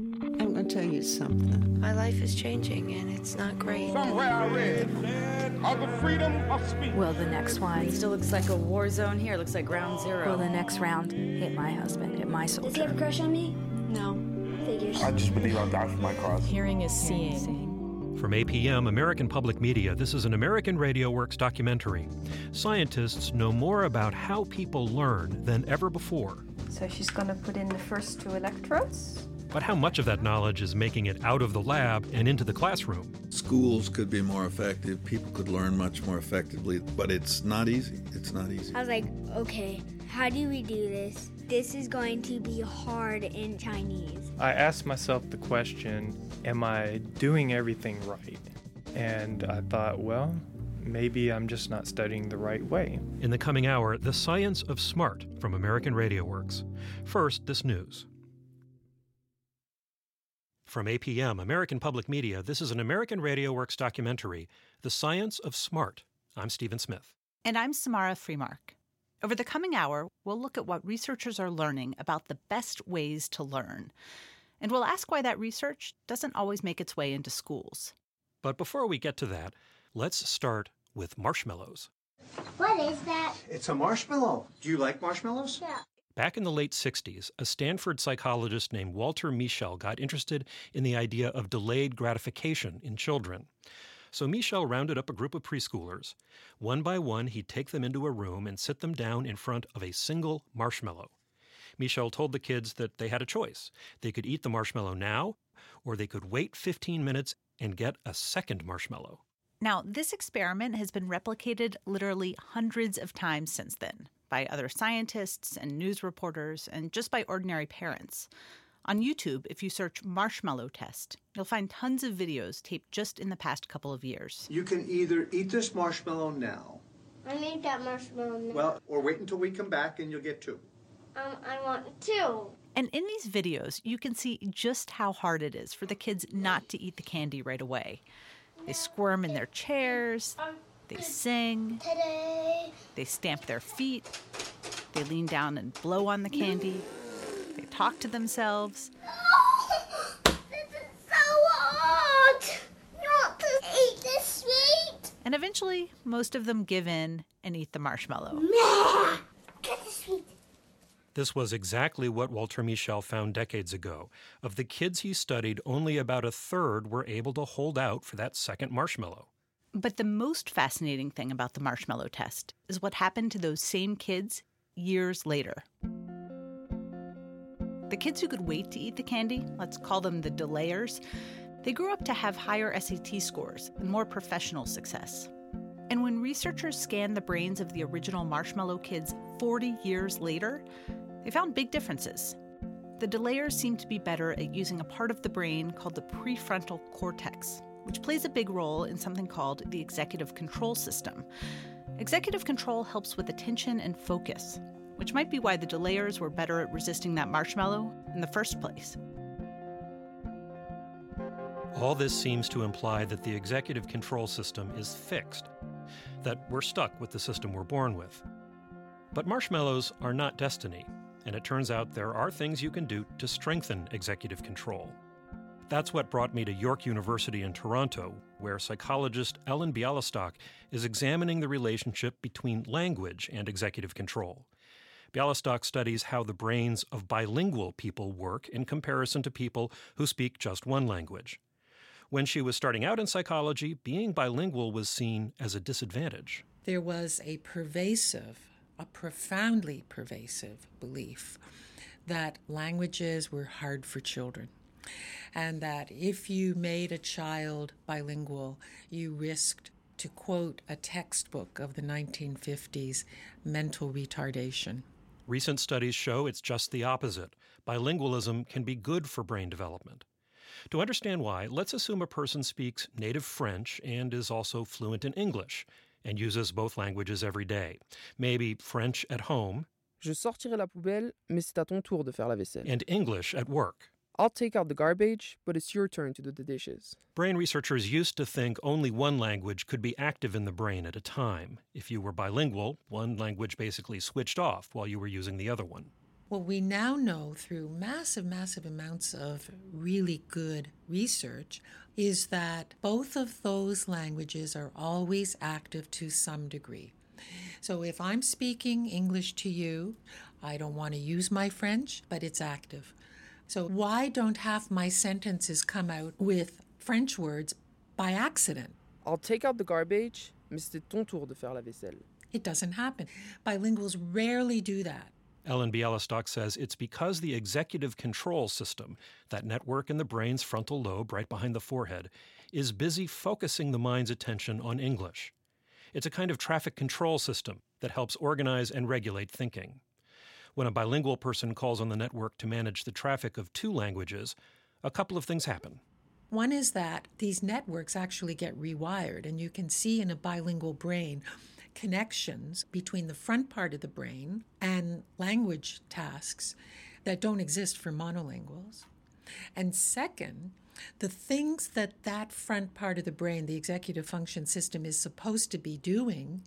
I'm going to tell you something. My life is changing, and it's not great. Somewhere I read of the freedom of speech. Well, the next one. It still looks like a war zone here. It looks like ground zero. Well, the next round hit my husband, hit my soldier. Does he have a crush on me? No. Figures. I just believe I'll die for my cause. Hearing is seeing. From APM, American Public Media, this is an American Radio Works documentary. Scientists know more about how people learn than ever before. So she's going to put in the first two electrodes. But how much of that knowledge is making it out of the lab and into the classroom? Schools could be more effective. People could learn much more effectively. But it's not easy. It's not easy. I was like, okay, how do we do this? This is going to be hard in Chinese. I asked myself the question, am I doing everything right? And I thought, well, maybe I'm just not studying the right way. In the coming hour, The Science of Smart from American Radio Works. First, this news. From APM, American Public Media, this is an American Radio Works documentary, The Science of Smart. I'm Stephen Smith. And I'm Samara Freemark. Over the coming hour, we'll look at what researchers are learning about the best ways to learn. And we'll ask why that research doesn't always make its way into schools. But before we get to that, let's start with marshmallows. What is that? It's a marshmallow. Do you like marshmallows? Yeah. Back in the late 60s, a Stanford psychologist named Walter Mischel got interested in the idea of delayed gratification in children. So Mischel rounded up a group of preschoolers. One by one, he'd take them into a room and sit them down in front of a single marshmallow. Mischel told the kids that they had a choice. They could eat the marshmallow now, or they could wait 15 minutes and get a second marshmallow. Now, this experiment has been replicated literally hundreds of times since then, by other scientists and news reporters, and just by ordinary parents. On YouTube, if you search marshmallow test, you'll find tons of videos taped just in the past couple of years. You can either eat this marshmallow now. I need that marshmallow now. Well, or wait until we come back and you'll get two. I want two. And in these videos, you can see just how hard it is for the kids not to eat the candy right away. They squirm in their chairs. They sing, they stamp their feet, they lean down and blow on the candy, they talk to themselves. Oh, this is so hard not to eat this sweet. And eventually, most of them give in and eat the marshmallow. No, get the sweet. This was exactly what Walter Mischel found decades ago. Of the kids he studied, only about a third were able to hold out for that second marshmallow. But the most fascinating thing about the marshmallow test is what happened to those same kids years later. The kids who could wait to eat the candy, let's call them the delayers, they grew up to have higher SAT scores and more professional success. And when researchers scanned the brains of the original marshmallow kids 40 years later, they found big differences. The delayers seemed to be better at using a part of the brain called the prefrontal cortex, which plays a big role in something called the executive control system. Executive control helps with attention and focus, which might be why the delayers were better at resisting that marshmallow in the first place. All this seems to imply that the executive control system is fixed, that we're stuck with the system we're born with. But marshmallows are not destiny, and it turns out there are things you can do to strengthen executive control. That's what brought me to York University in Toronto, where psychologist Ellen Bialystok is examining the relationship between language and executive control. Bialystok studies how the brains of bilingual people work in comparison to people who speak just one language. When she was starting out in psychology, being bilingual was seen as a disadvantage. There was a profoundly pervasive belief that languages were hard for children, and that if you made a child bilingual, you risked, to quote a textbook of the 1950s, mental retardation. Recent studies show it's just the opposite. Bilingualism can be good for brain development. To understand why, let's assume a person speaks native French and is also fluent in English and uses both languages every day. Maybe French at home. Je sortirai la poubelle, mais c'est à ton tour de faire la vaisselle. And English at work. I'll take out the garbage, but it's your turn to do the dishes. Brain researchers used to think only one language could be active in the brain at a time. If you were bilingual, one language basically switched off while you were using the other one. What we now know through massive amounts of really good research is that both of those languages are always active to some degree. So if I'm speaking English to you, I don't want to use my French, but it's active. So why don't half my sentences come out with French words by accident? I'll take out the garbage, mais c'était ton tour de faire la vaisselle. It doesn't happen. Bilinguals rarely do that. Ellen Bialystok says it's because the executive control system, that network in the brain's frontal lobe right behind the forehead, is busy focusing the mind's attention on English. It's a kind of traffic control system that helps organize and regulate thinking. When a bilingual person calls on the network to manage the traffic of two languages, a couple of things happen. One is that these networks actually get rewired, and you can see in a bilingual brain connections between the front part of the brain and language tasks that don't exist for monolinguals. And second, the things that that front part of the brain, the executive function system, is supposed to be doing,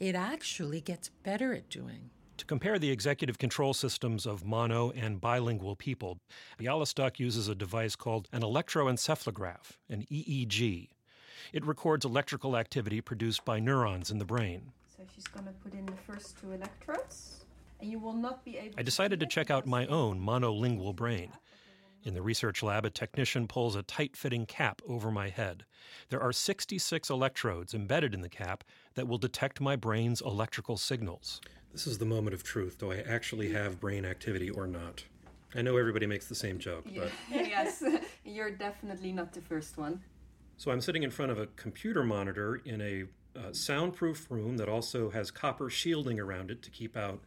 it actually gets better at doing. To compare the executive control systems of mono and bilingual people, Bialystok uses a device called an electroencephalograph, an EEG. It records electrical activity produced by neurons in the brain. So she's going to put in the first two electrodes, and you will not be able to... I decided to check out my own monolingual brain. In the research lab, a technician pulls a tight-fitting cap over my head. There are 66 electrodes embedded in the cap that will detect my brain's electrical signals. This is the moment of truth. Do I actually have brain activity or not? I know everybody makes the same joke, but... Yes, you're definitely not the first one. So I'm sitting in front of a computer monitor in a soundproof room that also has copper shielding around it to keep out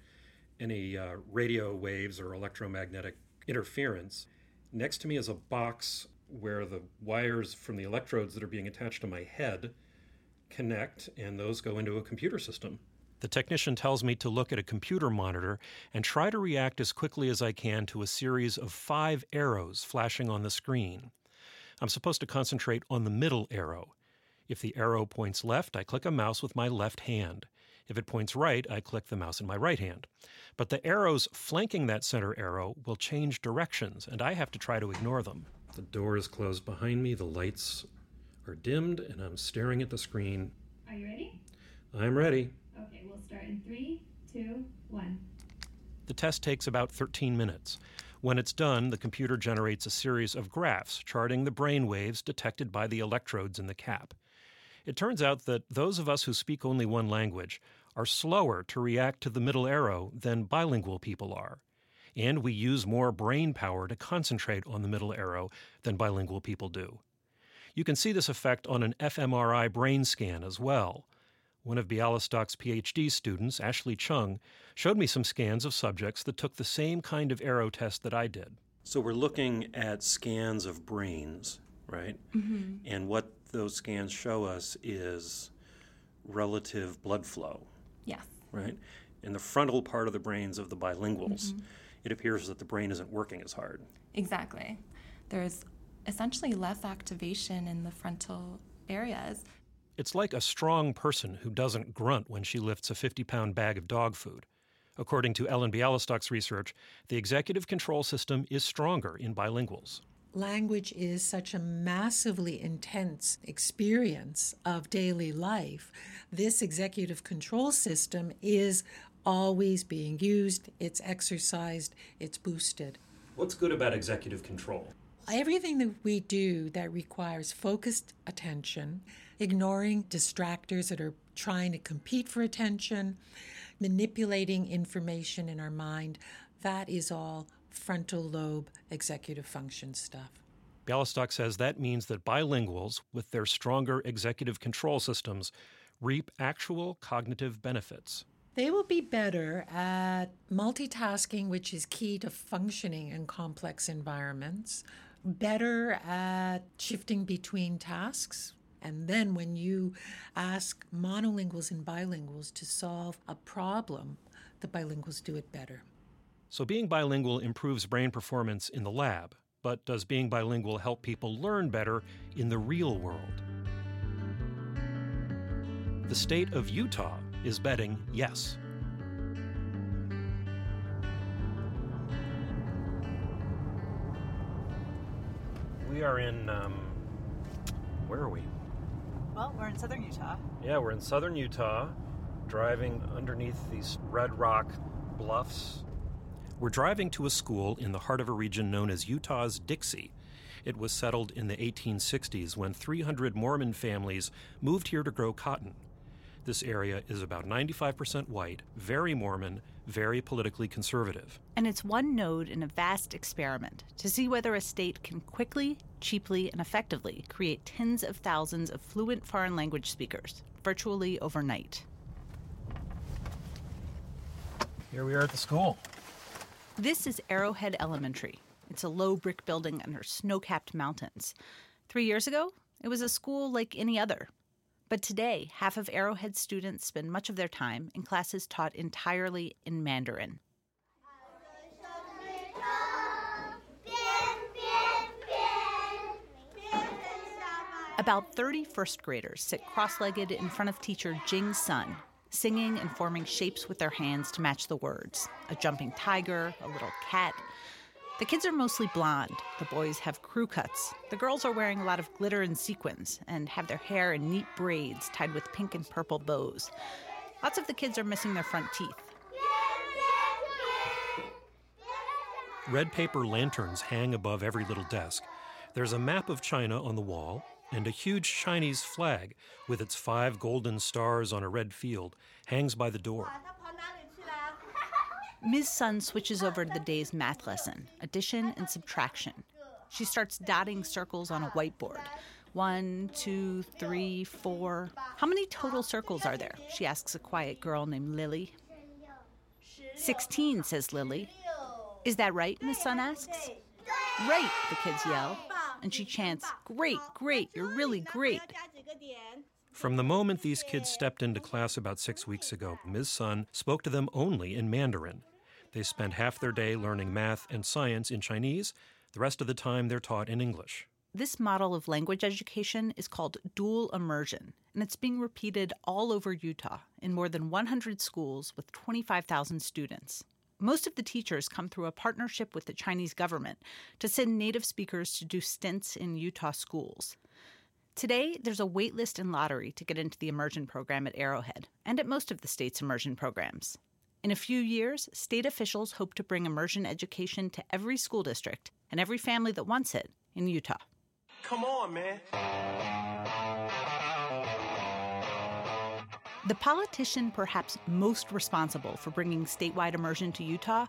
any radio waves or electromagnetic interference. Next to me is a box where the wires from the electrodes that are being attached to my head connect, and those go into a computer system. The technician tells me to look at a computer monitor and try to react as quickly as I can to a series of 5 arrows flashing on the screen. I'm supposed to concentrate on the middle arrow. If the arrow points left, I click a mouse with my left hand. If it points right, I click the mouse in my right hand. But the arrows flanking that center arrow will change directions, and I have to try to ignore them. The door is closed behind me, the lights are dimmed, and I'm staring at the screen. Are you ready? I'm ready. Okay, we'll start in 3, 2, 1. The test takes about 13 minutes. When it's done, the computer generates a series of graphs charting the brain waves detected by the electrodes in the cap. It turns out that those of us who speak only one language are slower to react to the middle arrow than bilingual people are. And we use more brain power to concentrate on the middle arrow than bilingual people do. You can see this effect on an fMRI brain scan as well. One of Bialystok's PhD students, Ashley Chung, showed me some scans of subjects that took the same kind of arrow test that I did. So we're looking at scans of brains, right? Mm-hmm. And what those scans show us is relative blood flow. Yes. Right? In the frontal part of the brains of the bilinguals, mm-hmm. It appears that the brain isn't working as hard. Exactly. There's essentially less activation in the frontal areas. It's like a strong person who doesn't grunt when she lifts a 50-pound bag of dog food. According to Ellen Bialystok's research, the executive control system is stronger in bilinguals. Language is such a massively intense experience of daily life. This executive control system is always being used, it's exercised, it's boosted. What's good about executive control? Everything that we do that requires focused attention, ignoring distractors that are trying to compete for attention, manipulating information in our mind, that is all frontal lobe executive function stuff. Bialystok says that means that bilinguals, with their stronger executive control systems, reap actual cognitive benefits. They will be better at multitasking, which is key to functioning in complex environments, better at shifting between tasks. And then when you ask monolinguals and bilinguals to solve a problem, the bilinguals do it better. So being bilingual improves brain performance in the lab, but does being bilingual help people learn better in the real world? The state of Utah is betting yes. We are in, where are we? Well, we're in southern Utah. Yeah, we're in southern Utah, driving underneath these red rock bluffs. We're driving to a school in the heart of a region known as Utah's Dixie. It was settled in the 1860s when 300 Mormon families moved here to grow cotton. This area is about 95% white, very Mormon, very politically conservative. And it's one node in a vast experiment to see whether a state can quickly, cheaply, and effectively create tens of thousands of fluent foreign language speakers, virtually overnight. Here we are at the school. This is Arrowhead Elementary. It's a low brick building under snow-capped mountains. 3 years ago, it was a school like any other. But today, half of Arrowhead students spend much of their time in classes taught entirely in Mandarin. About 30 first graders sit cross-legged in front of teacher Jing Sun, singing and forming shapes with their hands to match the words. A jumping tiger, a little cat. The kids are mostly blonde, the boys have crew cuts, the girls are wearing a lot of glitter and sequins and have their hair in neat braids tied with pink and purple bows. Lots of the kids are missing their front teeth. Red paper lanterns hang above every little desk. There's a map of China on the wall and a huge Chinese flag with its 5 golden stars on a red field hangs by the door. Ms. Sun switches over to the day's math lesson, addition and subtraction. She starts dotting circles on a whiteboard. 1, 2, 3, 4. How many total circles are there? She asks a quiet girl named Lily. 16, says Lily. Is that right? Ms. Sun asks. Right, the kids yell. And she chants, great, great, you're really great. From the moment these kids stepped into class about 6 weeks ago, Ms. Sun spoke to them only in Mandarin. They spend half their day learning math and science in Chinese. The rest of the time, they're taught in English. This model of language education is called dual immersion, and it's being repeated all over Utah in more than 100 schools with 25,000 students. Most of the teachers come through a partnership with the Chinese government to send native speakers to do stints in Utah schools. Today, there's a wait list and lottery to get into the immersion program at Arrowhead and at most of the state's immersion programs. In a few years, state officials hope to bring immersion education to every school district and every family that wants it in Utah. Come on, man. The politician perhaps most responsible for bringing statewide immersion to Utah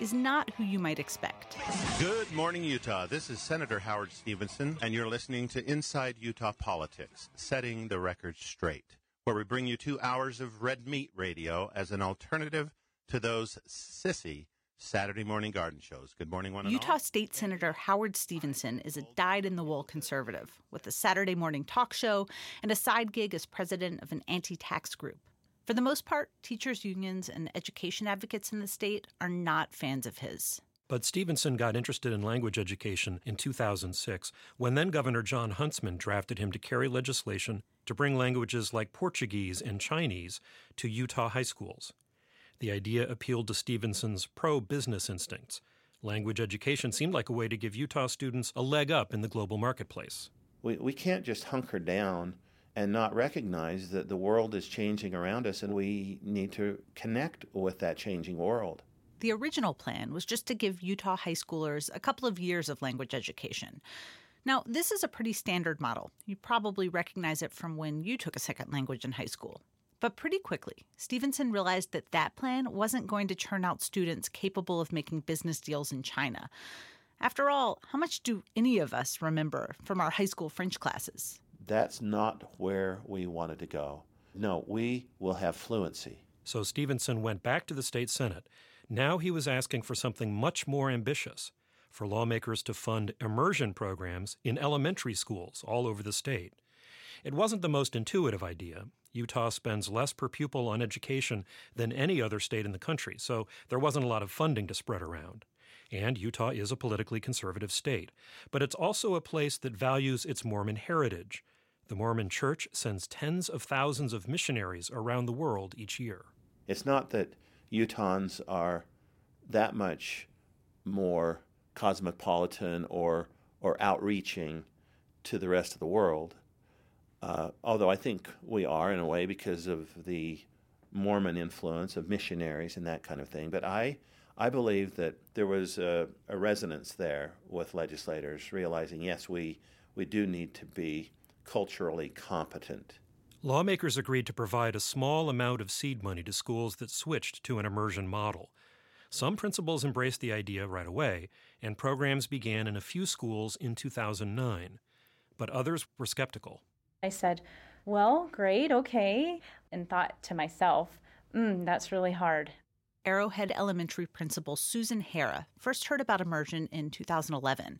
is not who you might expect. Good morning, Utah. This is Senator Howard Stevenson, and you're listening to Inside Utah Politics, Setting the Record Straight, where we bring you 2 hours of red meat radio as an alternative to those sissy Saturday morning garden shows. Good morning, one and all. Utah State Senator Howard Stevenson is a dyed-in-the-wool conservative with a Saturday morning talk show and a side gig as president of an anti-tax group. For the most part, teachers' unions and education advocates in the state are not fans of his. But Stevenson got interested in language education in 2006 when then-Governor John Huntsman drafted him to carry legislation to bring languages like Portuguese and Chinese to Utah high schools. The idea appealed to Stevenson's pro-business instincts. Language education seemed like a way to give Utah students a leg up in the global marketplace. We can't just hunker down and not recognize that the world is changing around us and we need to connect with that changing world. The original plan was just to give Utah high schoolers a couple of years of language education. Now, this is a pretty standard model. You probably recognize it from when you took a second language in high school. But pretty quickly, Stevenson realized that that plan wasn't going to churn out students capable of making business deals in China. After all, how much do any of us remember from our high school French classes? That's not where we wanted to go. No, we will have fluency. So Stevenson went back to the state Senate. Now he was asking for something much more ambitious, for lawmakers to fund immersion programs in elementary schools all over the state. It wasn't the most intuitive idea. Utah spends less per pupil on education than any other state in the country, so there wasn't a lot of funding to spread around. And Utah is a politically conservative state. But it's also a place that values its Mormon heritage. The Mormon Church sends tens of thousands of missionaries around the world each year. It's not that Utahns are that much more cosmopolitan or or outreaching to the rest of the world. Although I think we are in a way because of the Mormon influence of missionaries and that kind of thing. But I believe that there was a resonance there with legislators realizing, yes, we do need to be culturally competent. Lawmakers agreed to provide a small amount of seed money to schools that switched to an immersion model. Some principals embraced the idea right away, and programs began in a few schools in 2009. But others were skeptical. I said, well, great, okay, and thought to myself, that's really hard. Arrowhead Elementary principal Susan Hera first heard about immersion in 2011.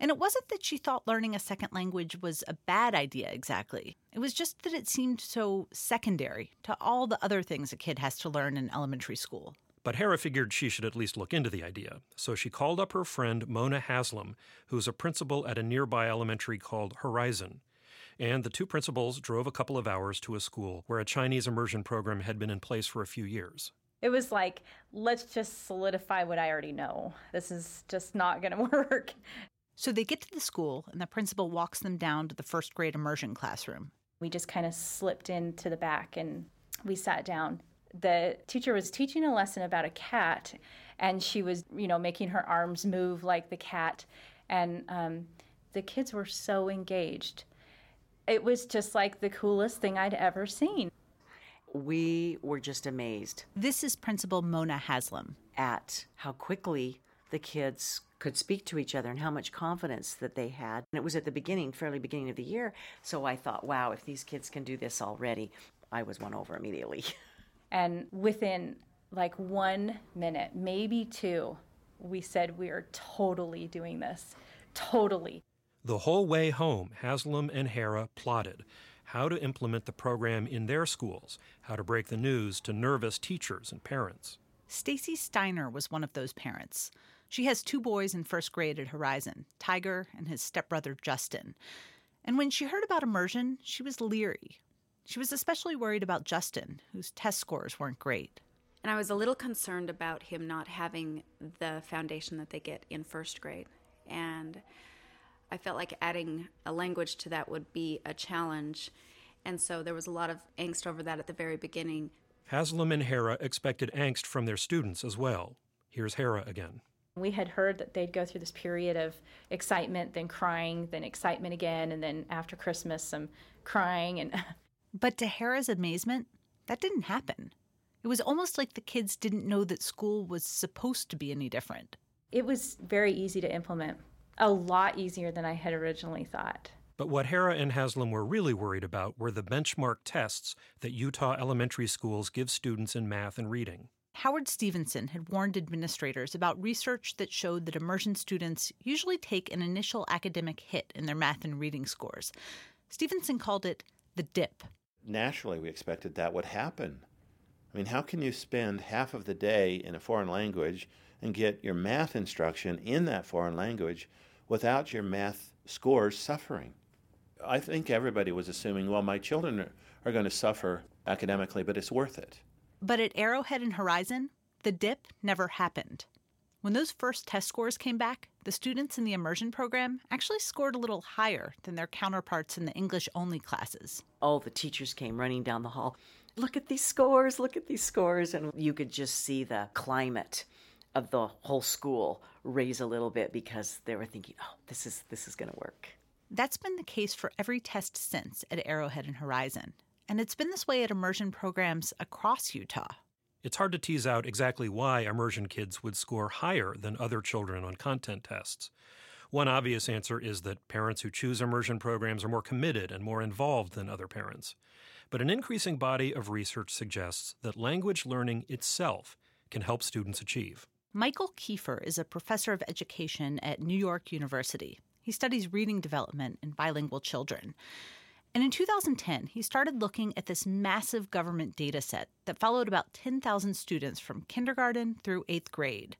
And it wasn't that she thought learning a second language was a bad idea exactly. It was just that it seemed so secondary to all the other things a kid has to learn in elementary school. But Hera figured she should at least look into the idea. So she called up her friend Mona Haslam, who's a principal at a nearby elementary called Horizon. And the two principals drove a couple of hours to a school where a Chinese immersion program had been in place for a few years. It was like, let's just solidify what I already know. This is just not going to work. So they get to the school, and the principal walks them down to the first grade immersion classroom. We just kind of slipped into the back, and we sat down. The teacher was teaching a lesson about a cat, and she was, making her arms move like the cat. And the kids were so engaged. It was just like the coolest thing I'd ever seen. We were just amazed. This is Principal Mona Haslam. At how quickly the kids could speak to each other and how much confidence that they had. And it was at the beginning, fairly beginning of the year, so I thought, wow, if these kids can do this already, I was won over immediately. And within 1 minute, maybe two, we said, we are totally doing this. Totally. The whole way home, Haslam and Hera plotted how to implement the program in their schools, how to break the news to nervous teachers and parents. Stacy Steiner was one of those parents. She has two boys in first grade at Horizon, Tiger and his stepbrother Justin. And when she heard about immersion, she was leery. She was especially worried about Justin, whose test scores weren't great. And I was a little concerned about him not having the foundation that they get in first grade. And I felt like adding a language to that would be a challenge. And so there was a lot of angst over that at the very beginning. Haslam and Hera expected angst from their students as well. Here's Hera again. We had heard that they'd go through this period of excitement, then crying, then excitement again, and then after Christmas, some crying. And But to Hera's amazement, that didn't happen. It was almost like the kids didn't know that school was supposed to be any different. It was very easy to implement. A lot easier than I had originally thought. But what Hera and Haslam were really worried about were the benchmark tests that Utah elementary schools give students in math and reading. Howard Stevenson had warned administrators about research that showed that immersion students usually take an initial academic hit in their math and reading scores. Stevenson called it the dip. Nationally, we expected that would happen. I mean, how can you spend half of the day in a foreign language and get your math instruction in that foreign language without your math scores suffering? I think everybody was assuming, well, my children are going to suffer academically, but it's worth it. But at Arrowhead and Horizon, the dip never happened. When those first test scores came back, the students in the immersion program actually scored a little higher than their counterparts in the English-only classes. All the teachers came running down the hall. Look at these scores, look at these scores. And you could just see the climate of the whole school raise a little bit because they were thinking, oh, this is going to work. That's been the case for every test since at Arrowhead and Horizon. And it's been this way at immersion programs across Utah. It's hard to tease out exactly why immersion kids would score higher than other children on content tests. One obvious answer is that parents who choose immersion programs are more committed and more involved than other parents. But an increasing body of research suggests that language learning itself can help students achieve. Michael Kiefer is a professor of education at New York University. He studies reading development in bilingual children. And in 2010, he started looking at this massive government data set that followed about 10,000 students from kindergarten through 8th grade.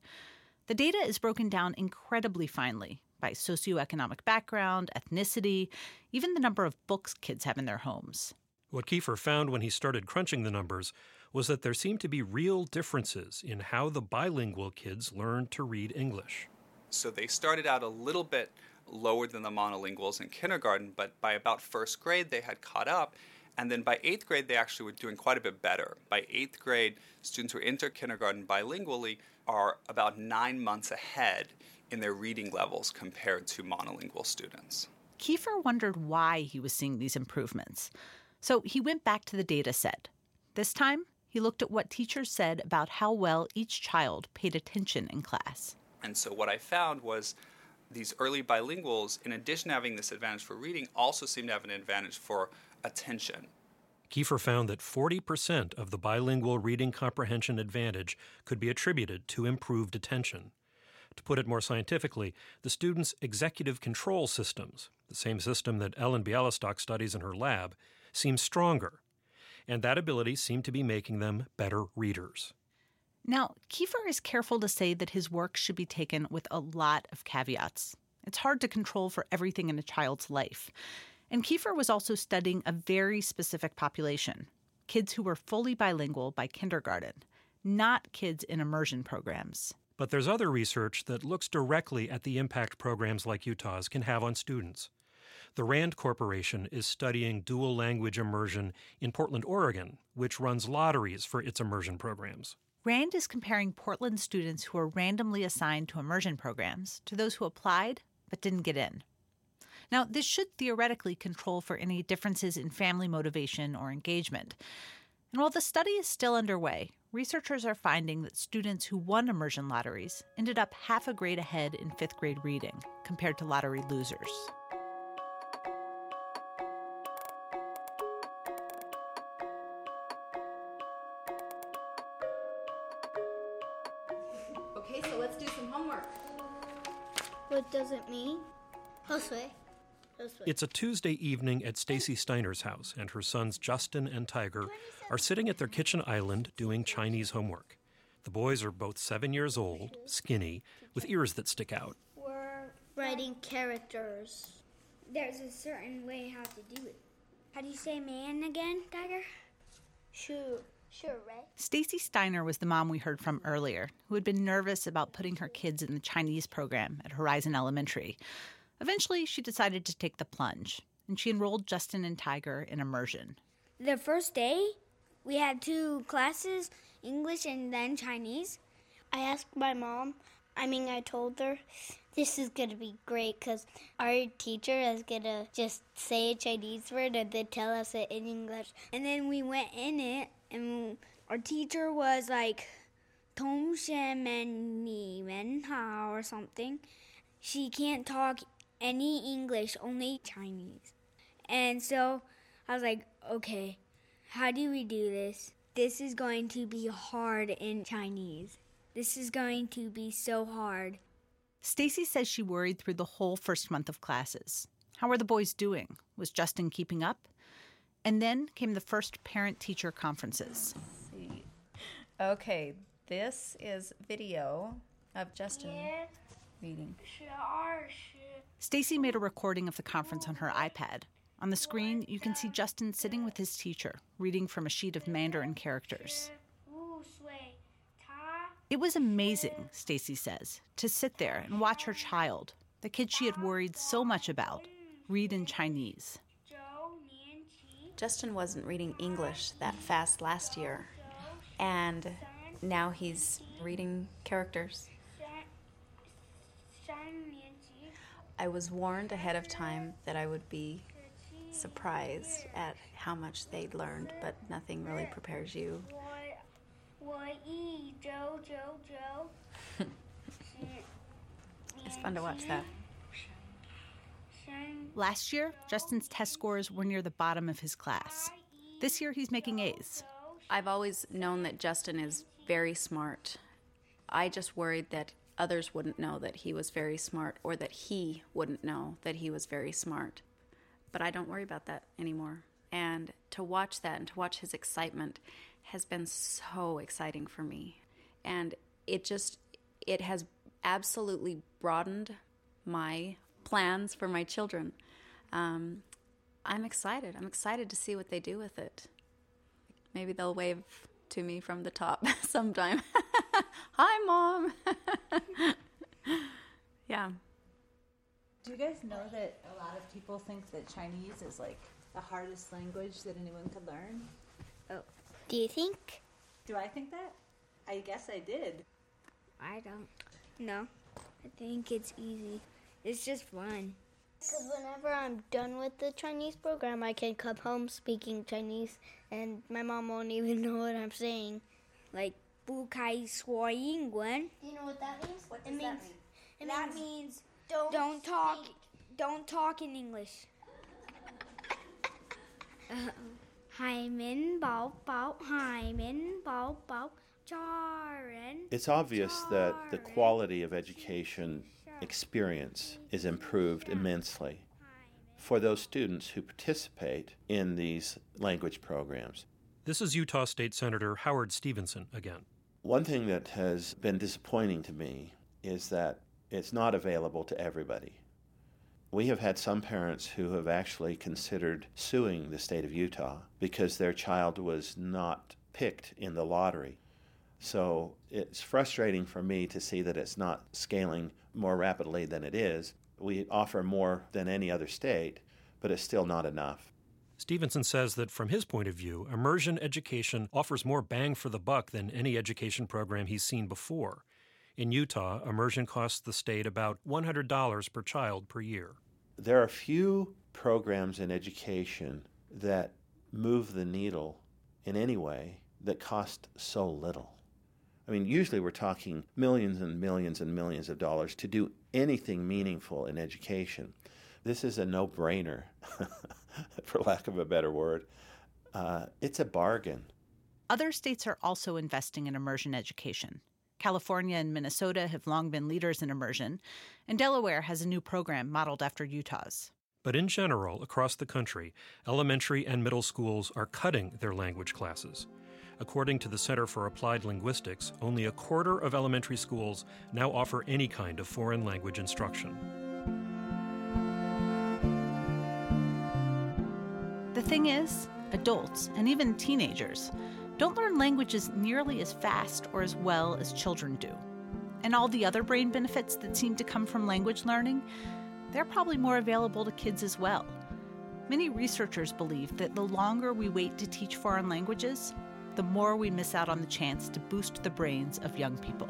The data is broken down incredibly finely by socioeconomic background, ethnicity, even the number of books kids have in their homes. What Kiefer found when he started crunching the numbers was that there seemed to be real differences in how the bilingual kids learned to read English. So they started out a little bit lower than the monolinguals in kindergarten, but by about first grade they had caught up. And then by eighth grade, they actually were doing quite a bit better. By eighth grade, students who enter kindergarten bilingually are about 9 months ahead in their reading levels compared to monolingual students. Kiefer wondered why he was seeing these improvements. So he went back to the data set. This time, he looked at what teachers said about how well each child paid attention in class. And so what I found was these early bilinguals, in addition to having this advantage for reading, also seemed to have an advantage for attention. Kiefer found that 40% of the bilingual reading comprehension advantage could be attributed to improved attention. To put it more scientifically, the students' executive control systems, the same system that Ellen Bialystok studies in her lab, seemed stronger, and that ability seemed to be making them better readers. Now, Kiefer is careful to say that his work should be taken with a lot of caveats. It's hard to control for everything in a child's life. And Kiefer was also studying a very specific population, kids who were fully bilingual by kindergarten, not kids in immersion programs. But there's other research that looks directly at the impact programs like Utah's can have on students. The Rand Corporation is studying dual language immersion in Portland, Oregon, which runs lotteries for its immersion programs. Rand is comparing Portland students who are randomly assigned to immersion programs to those who applied but didn't get in. Now, this should theoretically control for any differences in family motivation or engagement. And while the study is still underway, researchers are finding that students who won immersion lotteries ended up half a grade ahead in fifth grade reading compared to lottery losers. Okay, so let's do some homework. What does it mean? This way. It's a Tuesday evening at Stacy Steiner's house, and her sons Justin and Tiger are sitting at their kitchen island doing Chinese homework. The boys are both 7 years old, skinny, with ears that stick out. We're writing characters. There's a certain way how to do it. How do you say man again, Tiger? Sure, right? Stacy Steiner was the mom we heard from earlier, who had been nervous about putting her kids in the Chinese program at Horizon Elementary. Eventually, she decided to take the plunge, and she enrolled Justin and Tiger in immersion. The first day, we had two classes, English and then Chinese. I asked my mom, I told her, this is going to be great because our teacher is going to just say a Chinese word and then tell us it in English. And then we went in it, and our teacher was like, 同学们你们好 or something. She can't talk any English, only Chinese. And so I was like, okay, how do we do this? This is going to be hard in Chinese. This is going to be so hard. Stacy says she worried through the whole first month of classes. How are the boys doing? Was Justin keeping up? And then came the first parent-teacher conferences. Let's see. Okay, this is video of Justin. Yeah. Reading. Stacy made a recording of the conference on her iPad. On the screen, you can see Justin sitting with his teacher, reading from a sheet of Mandarin characters. It was amazing, Stacy says, to sit there and watch her child, the kid she had worried so much about, read in Chinese. Justin wasn't reading English that fast last year, and now he's reading characters. I was warned ahead of time that I would be surprised at how much they'd learned, but nothing really prepares you. It's fun to watch that. Last year, Justin's test scores were near the bottom of his class. This year, he's making A's. I've always known that Justin is very smart. I just worried that others wouldn't know that he was very smart, or that he wouldn't know that he was very smart. But I don't worry about that anymore. And to watch that and to watch his excitement has been so exciting for me. And it has absolutely broadened my plans for my children. I'm excited. I'm excited to see what they do with it. Maybe they'll wave to me from the top sometime. Hi, Mom. Yeah. Do you guys know that a lot of people think that Chinese is like the hardest language that anyone could learn? Oh. Do you think? Do I think that? I guess I did. I don't. No. I think it's easy. It's just fun. Because whenever I'm done with the Chinese program, I can come home speaking Chinese, and my mom won't even know what I'm saying. Like, bu kai shuo yingwen. Do you know what that means? What does that mean? That means don't talk in English. Haimin bao bao. It's obvious that the quality of education experience is improved immensely for those students who participate in these language programs. This is Utah State Senator Howard Stevenson again. One thing that has been disappointing to me is that it's not available to everybody. We have had some parents who have actually considered suing the state of Utah because their child was not picked in the lottery. So it's frustrating for me to see that it's not scaling more rapidly than it is. We offer more than any other state, but it's still not enough. Stevenson says that from his point of view, immersion education offers more bang for the buck than any education program he's seen before. In Utah, immersion costs the state about $100 per child per year. There are few programs in education that move the needle in any way that cost so little. I mean, usually we're talking millions and millions and millions of dollars to do anything meaningful in education. This is a no-brainer, for lack of a better word. It's a bargain. Other states are also investing in immersion education. California and Minnesota have long been leaders in immersion, and Delaware has a new program modeled after Utah's. But in general, across the country, elementary and middle schools are cutting their language classes. According to the Center for Applied Linguistics, only a quarter of elementary schools now offer any kind of foreign language instruction. The thing is, adults, and even teenagers, don't learn languages nearly as fast or as well as children do. And all the other brain benefits that seem to come from language learning, they're probably more available to kids as well. Many researchers believe that the longer we wait to teach foreign languages, the more we miss out on the chance to boost the brains of young people.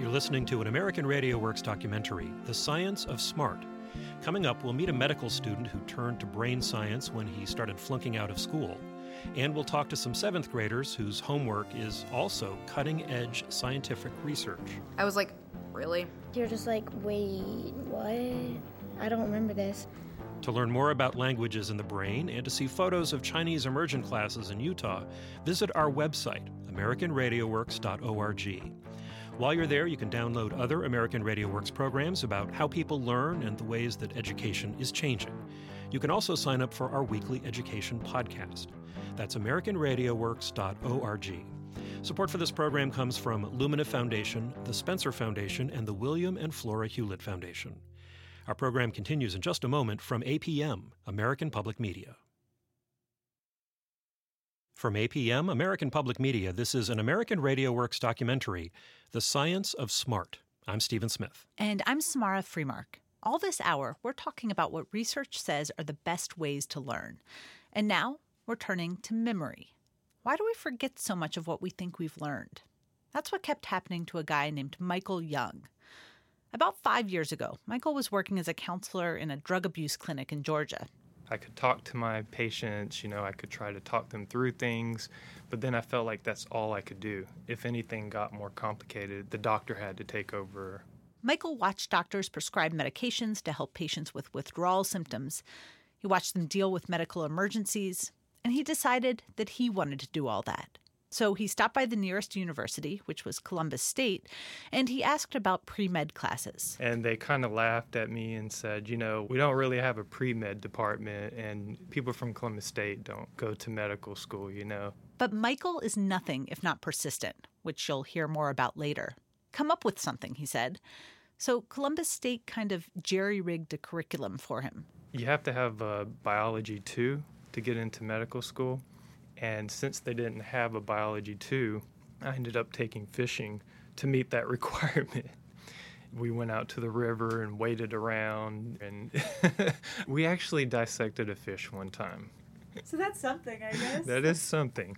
You're listening to an American Radio Works documentary, The Science of Smart. Coming up, we'll meet a medical student who turned to brain science when he started flunking out of school. And we'll talk to some 7th graders whose homework is also cutting-edge scientific research. I was like, really? You're just like, wait, what? I don't remember this. To learn more about languages in the brain and to see photos of Chinese immersion classes in Utah, visit our website, AmericanRadioWorks.org. While you're there, you can download other American Radio Works programs about how people learn and the ways that education is changing. You can also sign up for our weekly education podcast. That's AmericanRadioWorks.org. Support for this program comes from Lumina Foundation, the Spencer Foundation, and the William and Flora Hewlett Foundation. Our program continues in just a moment from APM, American Public Media. From APM, American Public Media, this is an American Radio Works documentary, The Science of Smart. I'm Stephen Smith. And I'm Samara Freemark. All this hour, we're talking about what research says are the best ways to learn. And now, we're turning to memory. Why do we forget so much of what we think we've learned? That's what kept happening to a guy named Michael Young. About 5 years ago, Michael was working as a counselor in a drug abuse clinic in Georgia. I could talk to my patients, I could try to talk them through things, but then I felt like that's all I could do. If anything got more complicated, the doctor had to take over. Michael watched doctors prescribe medications to help patients with withdrawal symptoms. He watched them deal with medical emergencies, and he decided that he wanted to do all that. So he stopped by the nearest university, which was Columbus State, and he asked about pre-med classes. And they kind of laughed at me and said, we don't really have a pre-med department, and people from Columbus State don't go to medical school, But Michael is nothing if not persistent, which you'll hear more about later. Come up with something, he said. So Columbus State kind of jerry-rigged a curriculum for him. You have to have biology 2 to get into medical school. And since they didn't have a biology 2, I ended up taking fishing to meet that requirement. We went out to the river and waded around, and we actually dissected a fish one time. So that's something, I guess. That is something.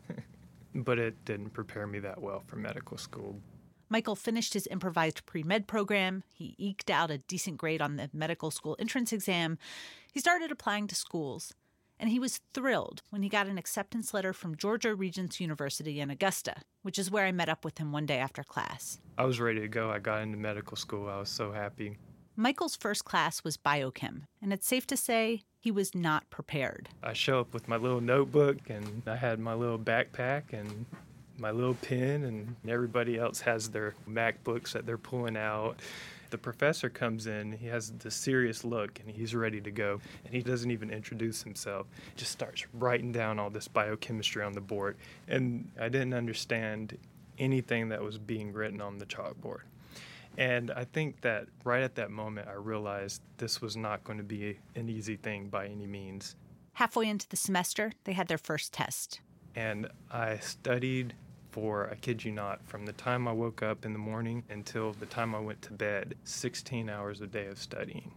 But it didn't prepare me that well for medical school. Michael finished his improvised pre-med program. He eked out a decent grade on the medical school entrance exam. He started applying to schools. And he was thrilled when he got an acceptance letter from Georgia Regents University in Augusta, which is where I met up with him one day after class. I was ready to go. I got into medical school. I was so happy. Michael's first class was biochem, and it's safe to say he was not prepared. I show up with my little notebook, and I had my little backpack and my little pen, and everybody else has their MacBooks that they're pulling out. The professor comes in, he has the serious look, and he's ready to go. And he doesn't even introduce himself. Just starts writing down all this biochemistry on the board. And I didn't understand anything that was being written on the chalkboard. And I think that right at that moment, I realized this was not going to be an easy thing by any means. Halfway into the semester, they had their first test. And I studied for, I kid you not, from the time I woke up in the morning until the time I went to bed, 16 hours a day of studying.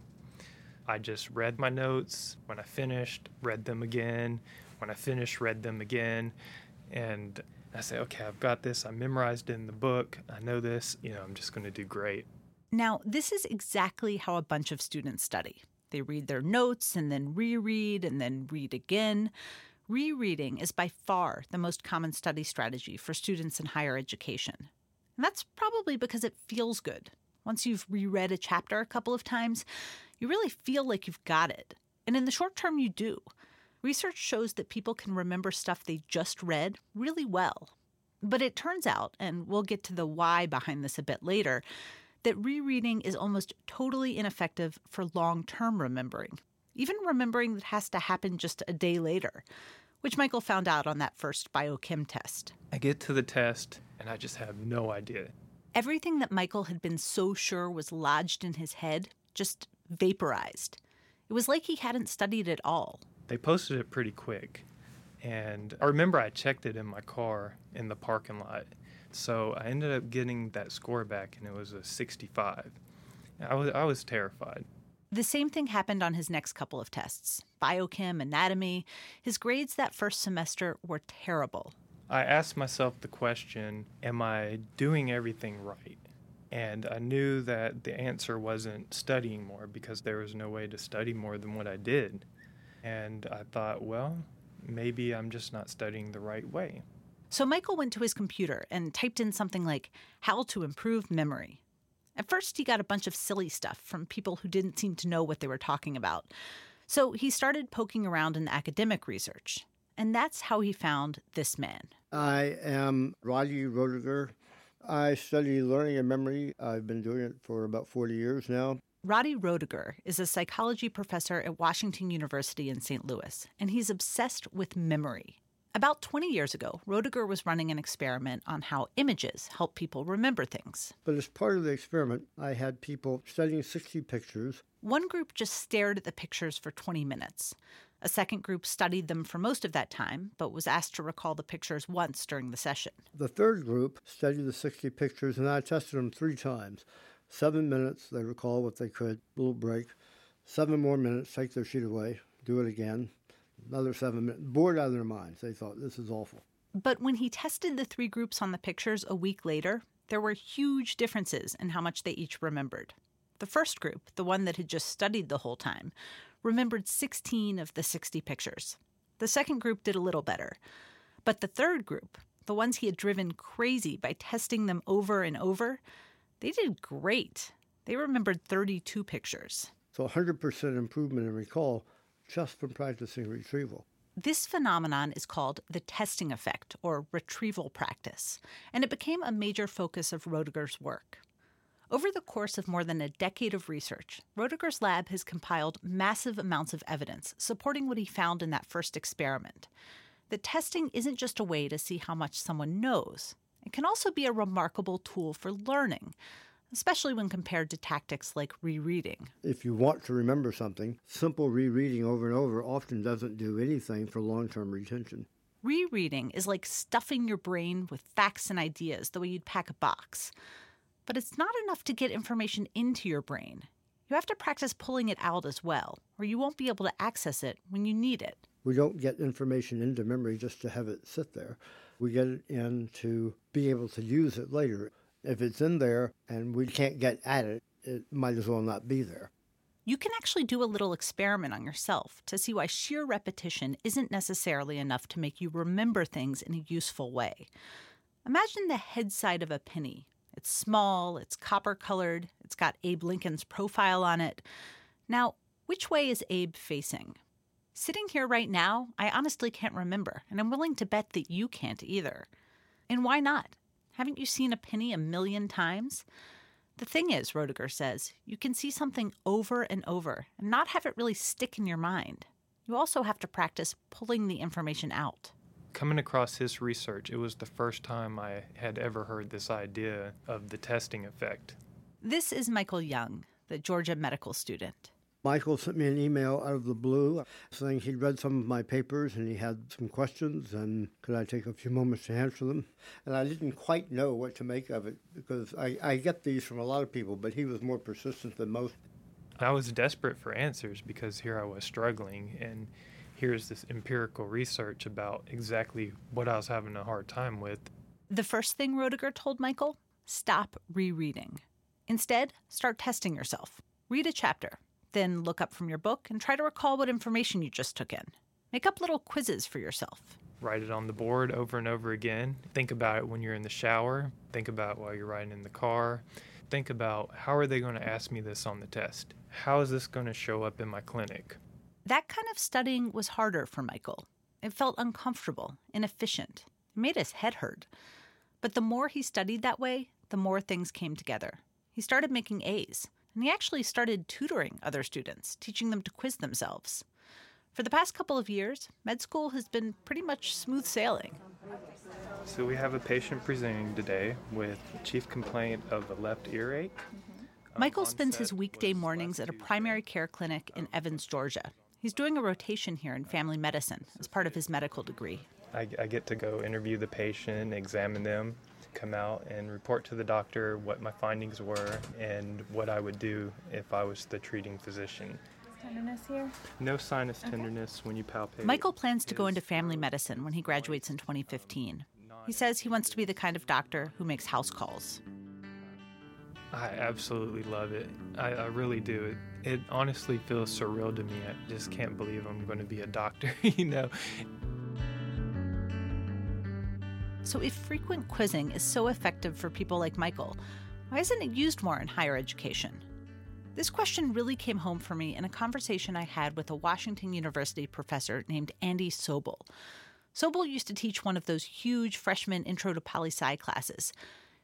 I just read my notes. When I finished, read them again. When I finished, read them again. And I say, okay, I've got this. I memorized it in the book. I know this. You know, I'm just going to do great. Now, this is exactly how a bunch of students study. They read their notes and then reread and then read again. Rereading is by far the most common study strategy for students in higher education. And that's probably because it feels good. Once you've reread a chapter a couple of times, you really feel like you've got it. And in the short term, you do. Research shows that people can remember stuff they just read really well. But it turns out, and we'll get to the why behind this a bit later, that rereading is almost totally ineffective for long-term remembering. Even remembering that has to happen just a day later, which Michael found out on that first biochem test. I get to the test, and I just have no idea. Everything that Michael had been so sure was lodged in his head just vaporized. It was like he hadn't studied at all. They posted it pretty quick, and I remember I checked it in my car in the parking lot. So I ended up getting that score back, and it was a 65. I was terrified. The same thing happened on his next couple of tests, biochem, anatomy. His grades that first semester were terrible. I asked myself the question, am I doing everything right? And I knew that the answer wasn't studying more because there was no way to study more than what I did. And I thought, well, maybe I'm just not studying the right way. So Michael went to his computer and typed in something like, how to improve memory. At first, he got a bunch of silly stuff from people who didn't seem to know what they were talking about. So he started poking around in academic research. And that's how he found this man. I am Roddy Roediger. I study learning and memory. I've been doing it for about 40 years now. Roddy Roediger is a psychology professor at Washington University in St. Louis, and he's obsessed with memory. About 20 years ago, Roediger was running an experiment on how images help people remember things. But as part of the experiment, I had people studying 60 pictures. One group just stared at the pictures for 20 minutes. A second group studied them for most of that time, but was asked to recall the pictures once during the session. The third group studied the 60 pictures, and I tested them 3 times. 7 minutes, they recall what they could, little break. 7 more minutes, take their sheet away, do it again. Another 7 minutes, bored out of their minds. They thought, this is awful. But when he tested the 3 groups on the pictures a week later, there were huge differences in how much they each remembered. The first group, the one that had just studied the whole time, remembered 16 of the 60 pictures. The second group did a little better. But the third group, the ones he had driven crazy by testing them over and over, they did great. They remembered 32 pictures. So 100% improvement in recall just from practicing retrieval. This phenomenon is called the testing effect, or retrieval practice, and it became a major focus of Roediger's work. Over the course of more than a decade of research, Roediger's lab has compiled massive amounts of evidence supporting what he found in that first experiment. That testing isn't just a way to see how much someone knows. It can also be a remarkable tool for learning, especially when compared to tactics like rereading. If you want to remember something, simple rereading over and over often doesn't do anything for long-term retention. Rereading is like stuffing your brain with facts and ideas the way you'd pack a box. But it's not enough to get information into your brain. You have to practice pulling it out as well, or you won't be able to access it when you need it. We don't get information into memory just to have it sit there. We get it in to be able to use it later. If it's in there and we can't get at it, it might as well not be there. You can actually do a little experiment on yourself to see why sheer repetition isn't necessarily enough to make you remember things in a useful way. Imagine the head side of a penny. It's small, it's copper-colored, it's got Abe Lincoln's profile on it. Now, which way is Abe facing? Sitting here right now, I honestly can't remember, and I'm willing to bet that you can't either. And why not? Haven't you seen a penny 1,000,000 times? The thing is, Roediger says, you can see something over and over and not have it really stick in your mind. You also have to practice pulling the information out. Coming across his research, it was the first time I had ever heard this idea of the testing effect. This is Michael Young, the Georgia medical student. Michael sent me an email out of the blue saying he'd read some of my papers and he had some questions and could I take a few moments to answer them. And I didn't quite know what to make of it because I get these from a lot of people, but he was more persistent than most. I was desperate for answers because here I was struggling, and here's this empirical research about exactly what I was having a hard time with. The first thing Roediger told Michael, stop rereading. Instead, start testing yourself. Read a chapter. Then look up from your book and try to recall what information you just took in. Make up little quizzes for yourself. Write it on the board over and over again. Think about it when you're in the shower. Think about it while you're riding in the car. Think about, how are they going to ask me this on the test? How is this going to show up in my clinic? That kind of studying was harder for Michael. It felt uncomfortable, inefficient. It made his head hurt. But the more he studied that way, the more things came together. He started making A's. And he actually started tutoring other students, teaching them to quiz themselves. For the past couple of years, med school has been pretty much smooth sailing. So we have a patient presenting today with chief complaint of a left earache. Michael spends his weekday mornings at a primary care clinic in Evans, Georgia. He's doing a rotation here in family medicine as part of his medical degree. I get to go interview the patient, examine them, come out and report to the doctor what my findings were and what I would do if I was the treating physician. Tenderness here? No sinus tenderness when you palpate. Michael plans to go into family medicine when he graduates in 2015. He says he wants to be the kind of doctor who makes house calls. I absolutely love it. I really do. It honestly feels surreal to me. I just can't believe I'm going to be a doctor, you know. So if frequent quizzing is so effective for people like Michael, why isn't it used more in higher education? This question really came home for me in a conversation I had with a Washington University professor named Andy Sobel. Sobel used to teach one of those huge freshman intro to poli-sci classes.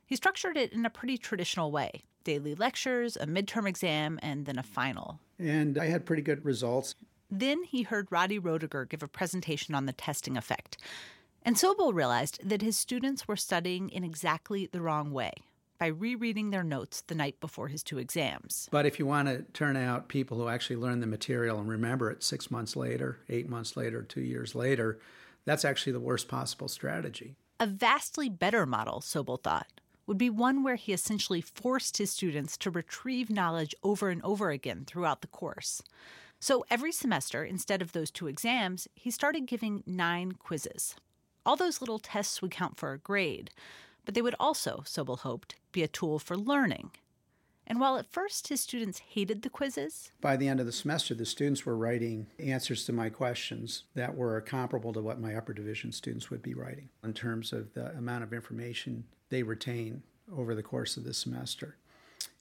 He structured it in a pretty traditional way: daily lectures, a midterm exam, and then a final. And I had pretty good results. Then he heard Roddy Roediger give a presentation on the testing effect. And Sobel realized that his students were studying in exactly the wrong way, by rereading their notes the night before his two exams. But if you want to turn out people who actually learn the material and remember it 6 months later, 8 months later, 2 years later, that's actually the worst possible strategy. A vastly better model, Sobel thought, would be one where he essentially forced his students to retrieve knowledge over and over again throughout the course. So every semester, instead of those two exams, he started giving 9 quizzes. All those little tests would count for a grade, but they would also, Sobel hoped, be a tool for learning. And while at first his students hated the quizzes, by the end of the semester, the students were writing answers to my questions that were comparable to what my upper division students would be writing in terms of the amount of information they retain over the course of the semester.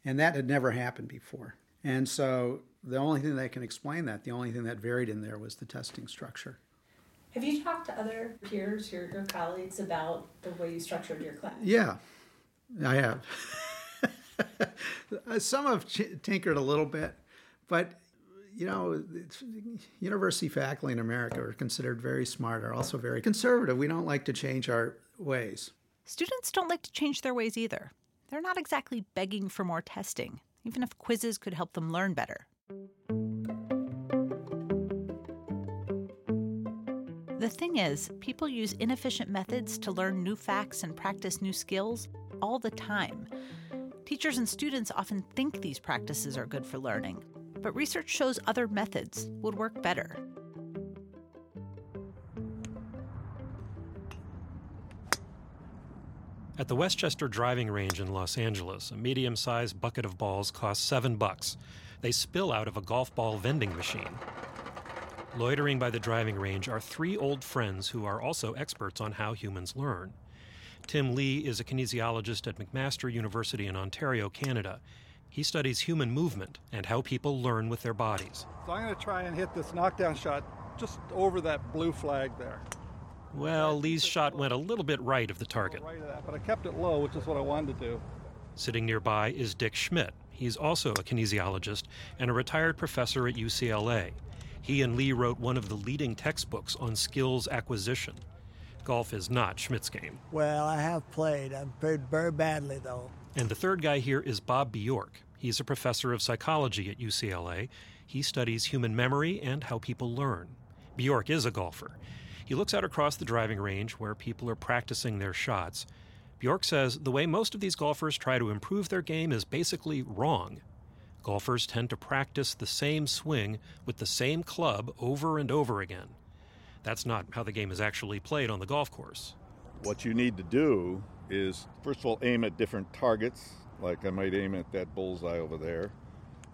And that had never happened before. And so the only thing that can explain that, the only thing that varied in there was the testing structure. Have you talked to other peers, your colleagues, about the way you structured your class? Yeah, I have. Some have tinkered a little bit, but, you know, university faculty in America are considered very smart, are also very conservative. We don't like to change our ways. Students don't like to change their ways either. They're not exactly begging for more testing, even if quizzes could help them learn better. The thing is, people use inefficient methods to learn new facts and practice new skills all the time. Teachers and students often think these practices are good for learning, but research shows other methods would work better. At the Westchester driving range in Los Angeles, a medium-sized bucket of balls costs $7. They spill out of a golf ball vending machine. Loitering by the driving range are three old friends who are also experts on how humans learn. Tim Lee is a kinesiologist at McMaster University in Ontario, Canada. He studies human movement and how people learn with their bodies. So I'm going to try and hit this knockdown shot just over that blue flag there. Well, Lee's shot went a little bit right of the target. Right of that, but I kept it low, which is what I wanted to do. Sitting nearby is Dick Schmidt. He's also a kinesiologist and a retired professor at UCLA. He and Lee wrote one of the leading textbooks on skills acquisition. Golf is not Schmidt's game. Well, I have played. I've played very badly, though. And the third guy here is Bob Bjork. He's a professor of psychology at UCLA. He studies human memory and how people learn. Bjork is a golfer. He looks out across the driving range where people are practicing their shots. Bjork says the way most of these golfers try to improve their game is basically wrong. Golfers tend to practice the same swing with the same club over and over again. That's not how the game is actually played on the golf course. What you need to do is, first of all, aim at different targets, like I might aim at that bullseye over there,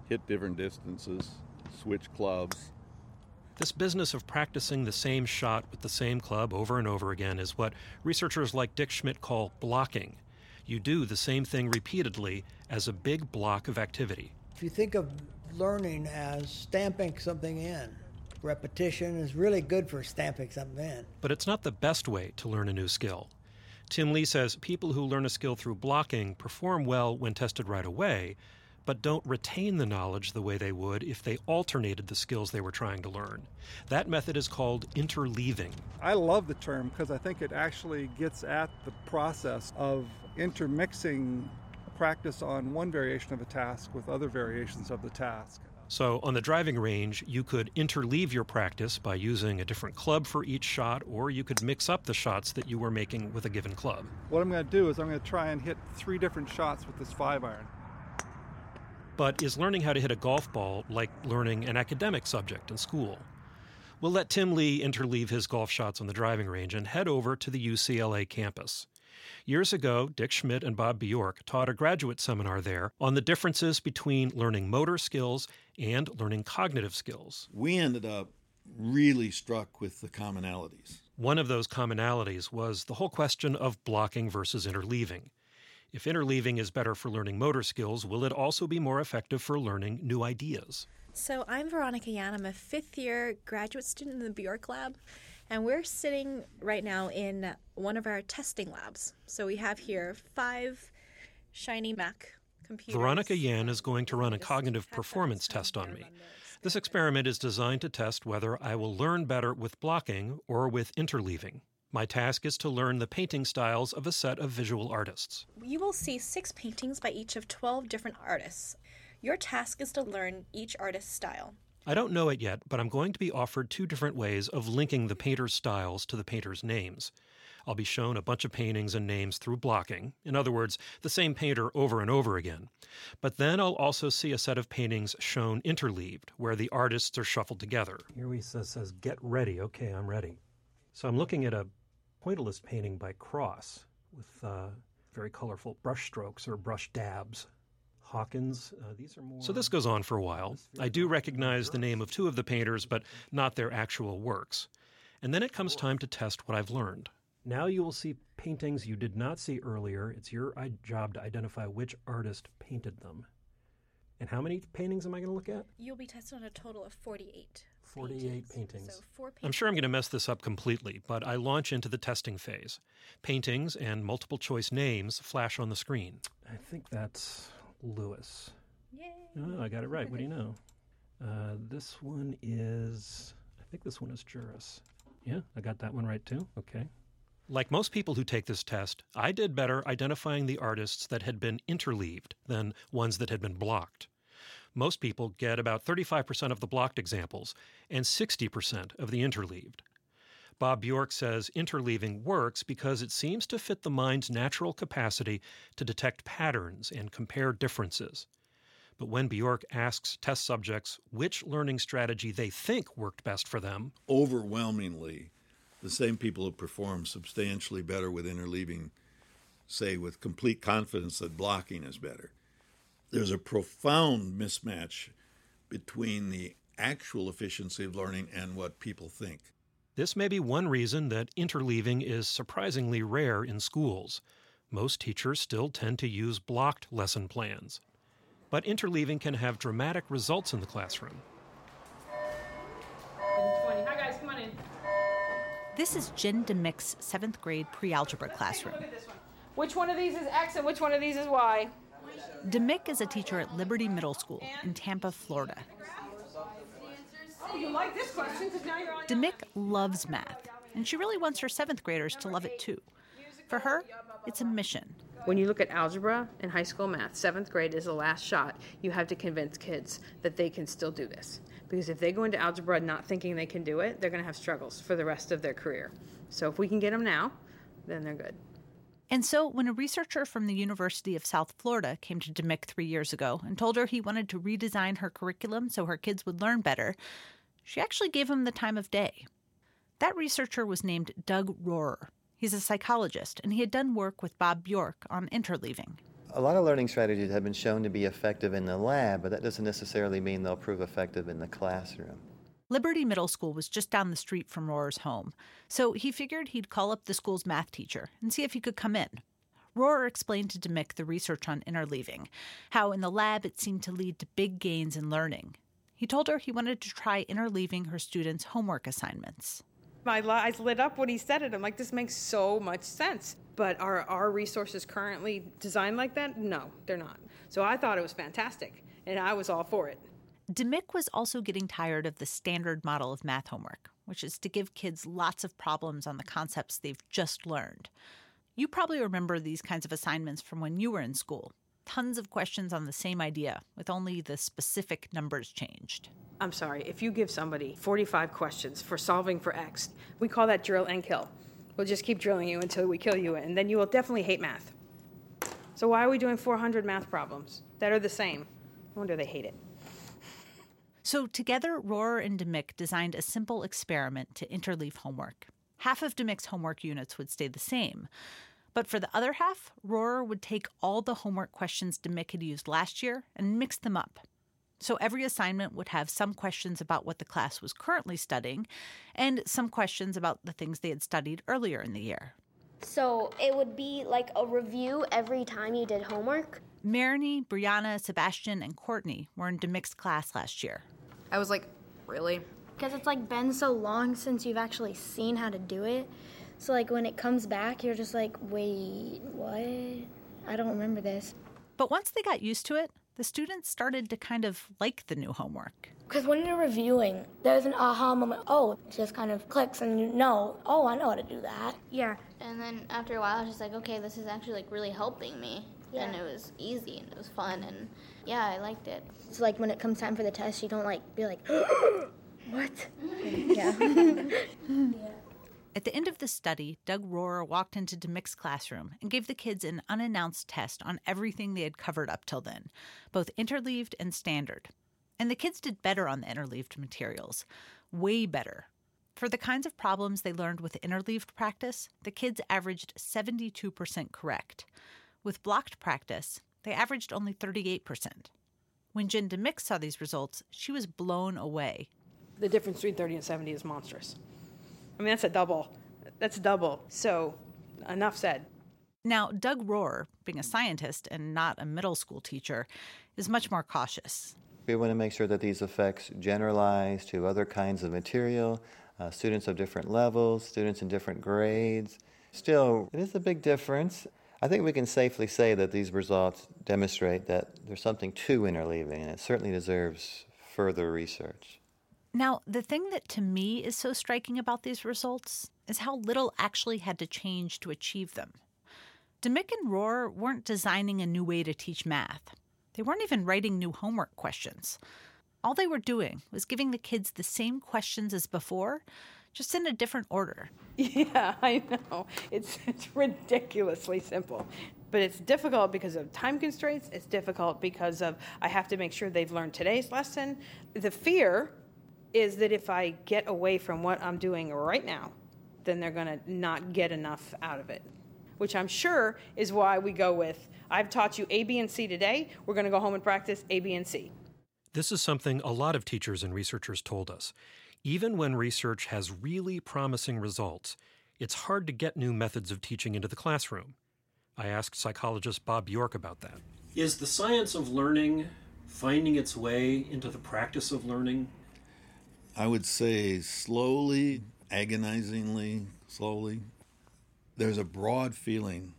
hit different distances, switch clubs. This business of practicing the same shot with the same club over and over again is what researchers like Dick Schmidt call blocking. You do the same thing repeatedly as a big block of activity. If you think of learning as stamping something in, repetition is really good for stamping something in. But it's not the best way to learn a new skill. Tim Lee says people who learn a skill through blocking perform well when tested right away, but don't retain the knowledge the way they would if they alternated the skills they were trying to learn. That method is called interleaving. I love the term because I think it actually gets at the process of intermixing practice on one variation of a task with other variations of the task. So on the driving range, you could interleave your practice by using a different club for each shot, or you could mix up the shots that you were making with a given club. What I'm going to do is I'm going to try and hit three different shots with this 5-iron. But is learning how to hit a golf ball like learning an academic subject in school? We'll let Tim Lee interleave his golf shots on the driving range and head over to the UCLA campus. Years ago, Dick Schmidt and Bob Bjork taught a graduate seminar there on the differences between learning motor skills and learning cognitive skills. We ended up really struck with the commonalities. One of those commonalities was the whole question of blocking versus interleaving. If interleaving is better for learning motor skills, will it also be more effective for learning new ideas? So I'm Veronica Yan. I'm a fifth-year graduate student in the Bjork Lab, and we're sitting right now in one of our testing labs. So we have here 5 shiny Mac computers. Veronica Yan is going to run a cognitive performance test on me. This experiment is designed to test whether I will learn better with blocking or with interleaving. My task is to learn the painting styles of a set of visual artists. You will see 6 paintings by each of 12 different artists. Your task is to learn each artist's style. I don't know it yet, but I'm going to be offered 2 different ways of linking the painter's styles to the painter's names. I'll be shown a bunch of paintings and names through blocking. In other words, the same painter over and over again. But then I'll also see a set of paintings shown interleaved, where the artists are shuffled together. Here he says, get ready. Okay, I'm ready. So I'm looking at a pointillist painting by Cross with very colorful brush strokes or brush dabs. Hawkins, these are more... So this goes on for a while. I do recognize the name of 2 of the painters, but not their actual works. And then it comes time to test what I've learned. Now you will see paintings you did not see earlier. It's your job to identify which artist painted them. And how many paintings am I going to look at? You'll be tested on a total of 48. 48 paintings. So 4 paintings. I'm sure I'm going to mess this up completely, but I launch into the testing phase. Paintings and multiple choice names flash on the screen. I think that's Lewis. Yay! Oh, I got it right. What do you know? This one is, I think this one is Juris. Yeah, I got that one right too. Okay. Like most people who take this test, I did better identifying the artists that had been interleaved than ones that had been blocked. Most people get about 35% of the blocked examples and 60% of the interleaved. Bob Bjork says interleaving works because it seems to fit the mind's natural capacity to detect patterns and compare differences. But when Bjork asks test subjects which learning strategy they think worked best for them, overwhelmingly, the same people who perform substantially better with interleaving say with complete confidence that blocking is better. There's a profound mismatch between the actual efficiency of learning and what people think. This may be one reason that interleaving is surprisingly rare in schools. Most teachers still tend to use blocked lesson plans. But interleaving can have dramatic results in the classroom. Hi, guys, come on in. This is Jen DeMick's 7th grade pre-algebra classroom. Which one of these is X and which one of these is Y? DeMick is a teacher at Liberty Middle School in Tampa, Florida. Oh, you like this question, 'cause now you're on. DeMick loves math, and she really wants her 7th graders to love it too. For her, it's a mission. When you look at algebra and high school math, 7th grade is the last shot. You have to convince kids that they can still do this. Because if they go into algebra not thinking they can do it, they're going to have struggles for the rest of their career. So if we can get them now, then they're good. And so when a researcher from the University of South Florida came to DeMick 3 years ago and told her he wanted to redesign her curriculum so her kids would learn better, she actually gave him the time of day. That researcher was named Doug Rohrer. He's a psychologist, and he had done work with Bob Bjork on interleaving. A lot of learning strategies have been shown to be effective in the lab, but that doesn't necessarily mean they'll prove effective in the classroom. Liberty Middle School was just down the street from Rohrer's home, so he figured he'd call up the school's math teacher and see if he could come in. Rohrer explained to DeMick the research on interleaving, how in the lab it seemed to lead to big gains in learning. He told her he wanted to try interleaving her students' homework assignments. My eyes lit up when he said it. I'm like, this makes so much sense. But are our resources currently designed like that? No, they're not. So I thought it was fantastic, and I was all for it. DeMick was also getting tired of the standard model of math homework, which is to give kids lots of problems on the concepts they've just learned. You probably remember these kinds of assignments from when you were in school. Tons of questions on the same idea, with only the specific numbers changed. I'm sorry, if you give somebody 45 questions for solving for X, we call that drill and kill. We'll just keep drilling you until we kill you, and then you will definitely hate math. So why are we doing 400 math problems that are the same? No wonder they hate it. So together, Rohrer and DeMick designed a simple experiment to interleave homework. Half of DeMick's homework units would stay the same. But for the other half, Rohrer would take all the homework questions DeMick had used last year and mix them up. So every assignment would have some questions about what the class was currently studying and some questions about the things they had studied earlier in the year. So it would be like a review every time you did homework? Marini, Brianna, Sebastian, and Courtney were in DeMick's class last year. I was like, really? Because it's like been so long since you've actually seen how to do it. So like when it comes back, you're just like, wait, what? I don't remember this. But once they got used to it, the students started to kind of like the new homework. Because when you're reviewing, there's an aha moment. Oh, it just kind of clicks and you know, oh, I know how to do that. Yeah. And then after a while, I was just like, okay, this is actually like really helping me. Yeah. And it was easy and it was fun and yeah, I liked it. So like when it comes time for the test, you don't like be like, what? Yeah. Yeah. At the end of the study, Doug Rohrer walked into DeMick's classroom and gave the kids an unannounced test on everything they had covered up till then, both interleaved and standard. And the kids did better on the interleaved materials, way better. For the kinds of problems they learned with interleaved practice, the kids averaged 72% correct. With blocked practice, they averaged only 38%. When Jen DeMick saw these results, she was blown away. The difference between 30 and 70 is monstrous. I mean, that's a double. So enough said. Now, Doug Rohrer, being a scientist and not a middle school teacher, is much more cautious. We want to make sure that these effects generalize to other kinds of material, students of different levels, students in different grades. Still, it is a big difference. I think we can safely say that these results demonstrate that there's something to interleaving, and it certainly deserves further research. Now, the thing that to me is so striking about these results is how little actually had to change to achieve them. DeMick and Rohrer weren't designing a new way to teach math. They weren't even writing new homework questions. All they were doing was giving the kids the same questions as before, just in a different order. Yeah, I know. It's ridiculously simple. But it's difficult because of time constraints. It's difficult because of I have to make sure they've learned today's lesson. The fear is that if I get away from what I'm doing right now, then they're going to not get enough out of it, which I'm sure is why we go with, I've taught you A, B, and C today. We're going to go home and practice A, B, and C. This is something a lot of teachers and researchers told us. Even when research has really promising results, it's hard to get new methods of teaching into the classroom. I asked psychologist Bob Bjork about that. Is the science of learning finding its way into the practice of learning? I would say slowly, agonizingly, slowly. There's a broad feeling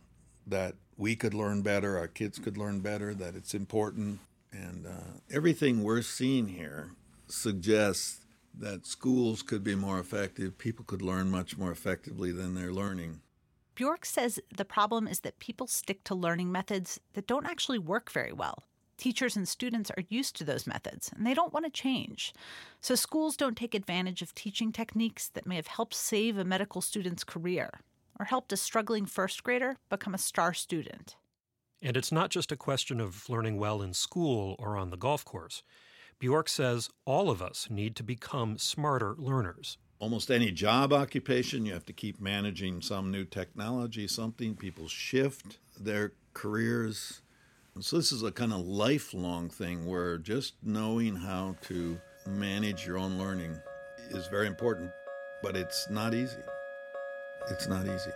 that we could learn better, our kids could learn better, that it's important. And everything we're seeing here suggests that schools could be more effective, people could learn much more effectively than they're learning. Bjork says the problem is that people stick to learning methods that don't actually work very well. Teachers and students are used to those methods, and they don't want to change. So schools don't take advantage of teaching techniques that may have helped save a medical student's career or helped a struggling first grader become a star student. And it's not just a question of learning well in school or on the golf course. Bjork says all of us need to become smarter learners. Almost any job occupation, you have to keep managing some new technology, something. People shift their careers. And so this is a kind of lifelong thing where just knowing how to manage your own learning is very important, but it's not easy. It's not easy.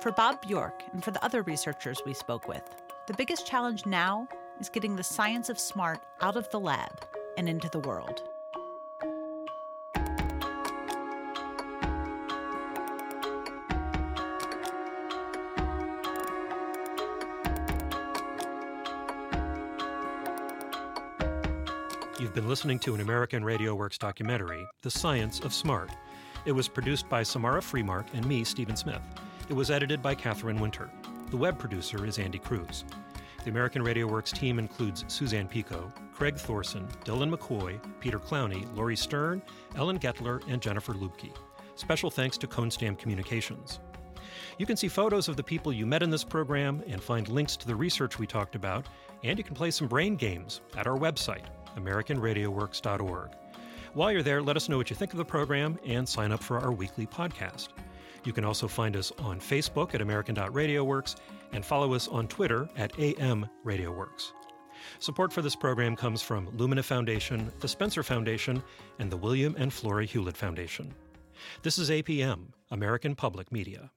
For Bob Bjork and for the other researchers we spoke with, the biggest challenge now is getting the science of smart out of the lab and into the world. You've been listening to an American Radio Works documentary, The Science of Smart. It was produced by Samara Freemark and me, Stephen Smith. It was edited by Catherine Winter. The web producer is Andy Cruz. The American Radio Works team includes Suzanne Pico, Craig Thorson, Dylan McCoy, Peter Clowney, Lori Stern, Ellen Gettler, and Jennifer Lubke. Special thanks to Conestam Communications. You can see photos of the people you met in this program and find links to the research we talked about, and you can play some brain games at our website, AmericanRadioWorks.org. While you're there, let us know what you think of the program and sign up for our weekly podcast. You can also find us on Facebook at American.RadioWorks and follow us on Twitter at AMRadioWorks. Support for this program comes from Lumina Foundation, the Spencer Foundation, and the William and Flora Hewlett Foundation. This is APM, American Public Media.